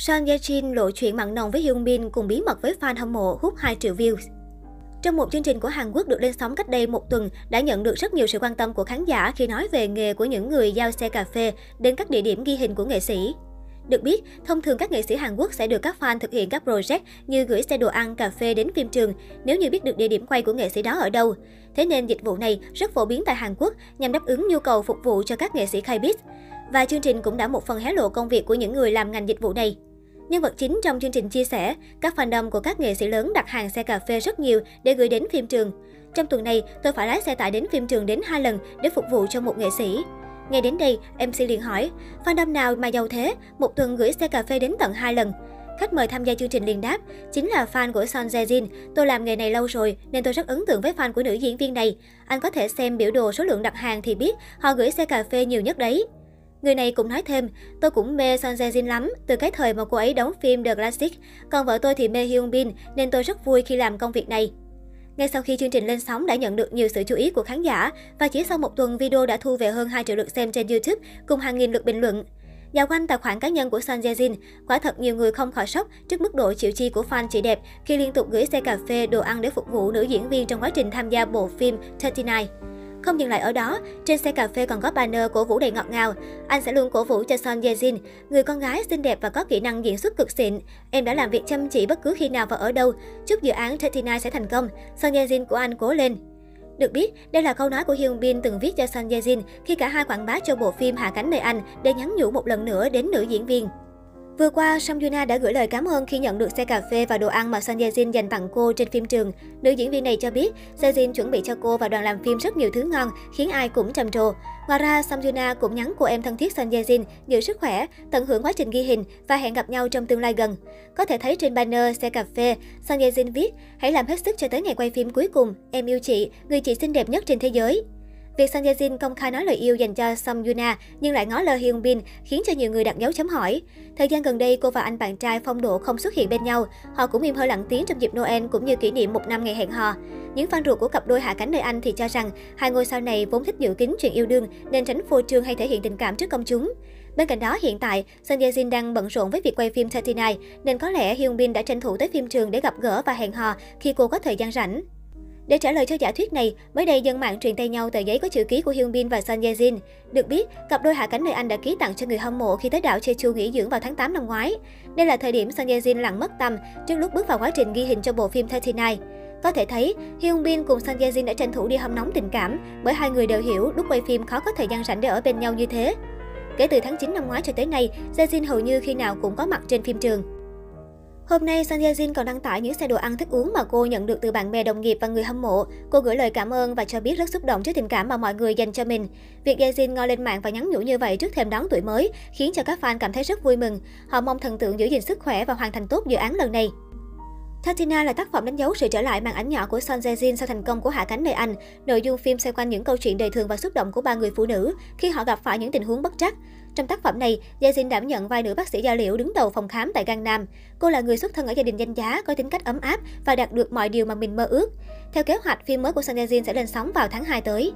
Son Ye Jin lộ chuyện mặn nồng với Hyun Bin cùng bí mật với fan hâm mộ hút 2 triệu views. Trong một chương trình của Hàn Quốc được lên sóng cách đây một tuần, đã nhận được rất nhiều sự quan tâm của khán giả khi nói về nghề của những người giao xe cà phê đến các địa điểm ghi hình của nghệ sĩ. Được biết, thông thường các nghệ sĩ Hàn Quốc sẽ được các fan thực hiện các project như gửi xe đồ ăn, cà phê đến phim trường nếu như biết được địa điểm quay của nghệ sĩ đó ở đâu. Thế nên dịch vụ này rất phổ biến tại Hàn Quốc nhằm đáp ứng nhu cầu phục vụ cho các nghệ sĩ K-pop. Và chương trình cũng đã một phần hé lộ công việc của những người làm ngành dịch vụ này. Nhân vật chính trong chương trình chia sẻ, các fandom của các nghệ sĩ lớn đặt hàng xe cà phê rất nhiều để gửi đến phim trường. Trong tuần này, tôi phải lái xe tải đến phim trường đến 2 lần để phục vụ cho một nghệ sĩ. Nghe đến đây, MC liền hỏi, fandom nào mà giàu thế, một tuần gửi xe cà phê đến tận 2 lần. Khách mời tham gia chương trình liền đáp, chính là fan của Son Ye Jin, tôi làm nghề này lâu rồi nên tôi rất ấn tượng với fan của nữ diễn viên này. Anh có thể xem biểu đồ số lượng đặt hàng thì biết họ gửi xe cà phê nhiều nhất đấy. Người này cũng nói thêm, tôi cũng mê Son Ye Jin lắm, từ cái thời mà cô ấy đóng phim The Classic. Còn vợ tôi thì mê Hyun Bin, nên tôi rất vui khi làm công việc này. Ngay sau khi chương trình lên sóng đã nhận được nhiều sự chú ý của khán giả, và chỉ sau một tuần video đã thu về hơn 2 triệu lượt xem trên YouTube cùng hàng nghìn lượt bình luận. Dạo quanh tài khoản cá nhân của Son Ye Jin, quả thật nhiều người không khỏi sốc trước mức độ chịu chi của fan chị đẹp khi liên tục gửi xe cà phê, đồ ăn để phục vụ nữ diễn viên trong quá trình tham gia bộ phim 39. Không dừng lại ở đó, trên xe cà phê còn có banner cổ vũ đầy ngọt ngào. Anh sẽ luôn cổ vũ cho Son Ye Jin, người con gái xinh đẹp và có kỹ năng diễn xuất cực xịn. Em đã làm việc chăm chỉ bất cứ khi nào và ở đâu. Chúc dự án 39 sẽ thành công. Son Ye Jin của anh cố lên. Được biết, đây là câu nói của Hyun Bin từng viết cho Son Ye Jin khi cả hai quảng bá cho bộ phim Hạ Cánh Nơi Anh để nhắn nhủ một lần nữa đến nữ diễn viên. Vừa qua, Song Yuna đã gửi lời cảm ơn khi nhận được xe cà phê và đồ ăn mà Son Ye Jin dành tặng cô trên phim trường. Nữ diễn viên này cho biết, Ye Jin chuẩn bị cho cô và đoàn làm phim rất nhiều thứ ngon, khiến ai cũng trầm trồ. Ngoài ra, Song Yuna cũng nhắn cô em thân thiết Son Ye Jin giữ sức khỏe, tận hưởng quá trình ghi hình và hẹn gặp nhau trong tương lai gần. Có thể thấy trên banner xe cà phê, Son Ye Jin viết, hãy làm hết sức cho tới ngày quay phim cuối cùng, em yêu chị, người chị xinh đẹp nhất trên thế giới. Việc Son Ye Jin công khai nói lời yêu dành cho Song Yuna nhưng lại ngó lơ Hyun Bin khiến cho nhiều người đặt dấu chấm hỏi. Thời gian gần đây, cô và anh bạn trai phong độ không xuất hiện bên nhau. Họ cũng im hơi lặng tiếng trong dịp Noel cũng như kỷ niệm 1 năm ngày hẹn hò. Những fan ruột của cặp đôi Hạ Cánh Nơi Anh thì cho rằng hai ngôi sao này vốn thích giữ kín chuyện yêu đương nên tránh phô trương hay thể hiện tình cảm trước công chúng. Bên cạnh đó, hiện tại, Son Ye Jin đang bận rộn với việc quay phim 39 nên có lẽ Hyun Bin đã tranh thủ tới phim trường để gặp gỡ và hẹn hò khi cô có thời gian rảnh. Để trả lời cho giả thuyết này, mới đây dân mạng truyền tay nhau tờ giấy có chữ ký của Hyun Bin và Son Ye Jin. Được biết, cặp đôi Hạ Cánh Nơi Anh đã ký tặng cho người hâm mộ khi tới đảo Jeju nghỉ dưỡng vào tháng 8 năm ngoái. Đây là thời điểm Son Ye Jin lặng mất tầm trước lúc bước vào quá trình ghi hình cho bộ phim 39. Có thể thấy, Hyun Bin cùng Son Ye Jin đã tranh thủ đi hâm nóng tình cảm bởi hai người đều hiểu lúc quay phim khó có thời gian rảnh để ở bên nhau như thế. Kể từ tháng 9 năm ngoái cho tới nay, Ye Jin hầu như khi nào cũng có mặt trên phim trường. Hôm nay, Son Ye Jin còn đăng tải những xe đồ ăn thức uống mà cô nhận được từ bạn bè, đồng nghiệp và người hâm mộ. Cô gửi lời cảm ơn và cho biết rất xúc động trước tình cảm mà mọi người dành cho mình. Việc Ye Jin ngồi lên mạng và nhắn nhủ như vậy trước thềm đón tuổi mới khiến cho các fan cảm thấy rất vui mừng. Họ mong thần tượng giữ gìn sức khỏe và hoàn thành tốt dự án lần này. 39 là tác phẩm đánh dấu sự trở lại màn ảnh nhỏ của Son Ye Jin sau thành công của Hạ Cánh Nơi Anh. Nội dung phim xoay quanh những câu chuyện đời thường và xúc động của ba người phụ nữ khi họ gặp phải những tình huống bất trắc. Trong tác phẩm này, Ye Jin đảm nhận vai nữ bác sĩ da liễu đứng đầu phòng khám tại Gangnam. Cô là người xuất thân ở gia đình danh giá, có tính cách ấm áp và đạt được mọi điều mà mình mơ ước. Theo kế hoạch, phim mới của Son Ye Jin sẽ lên sóng vào tháng 2 tới.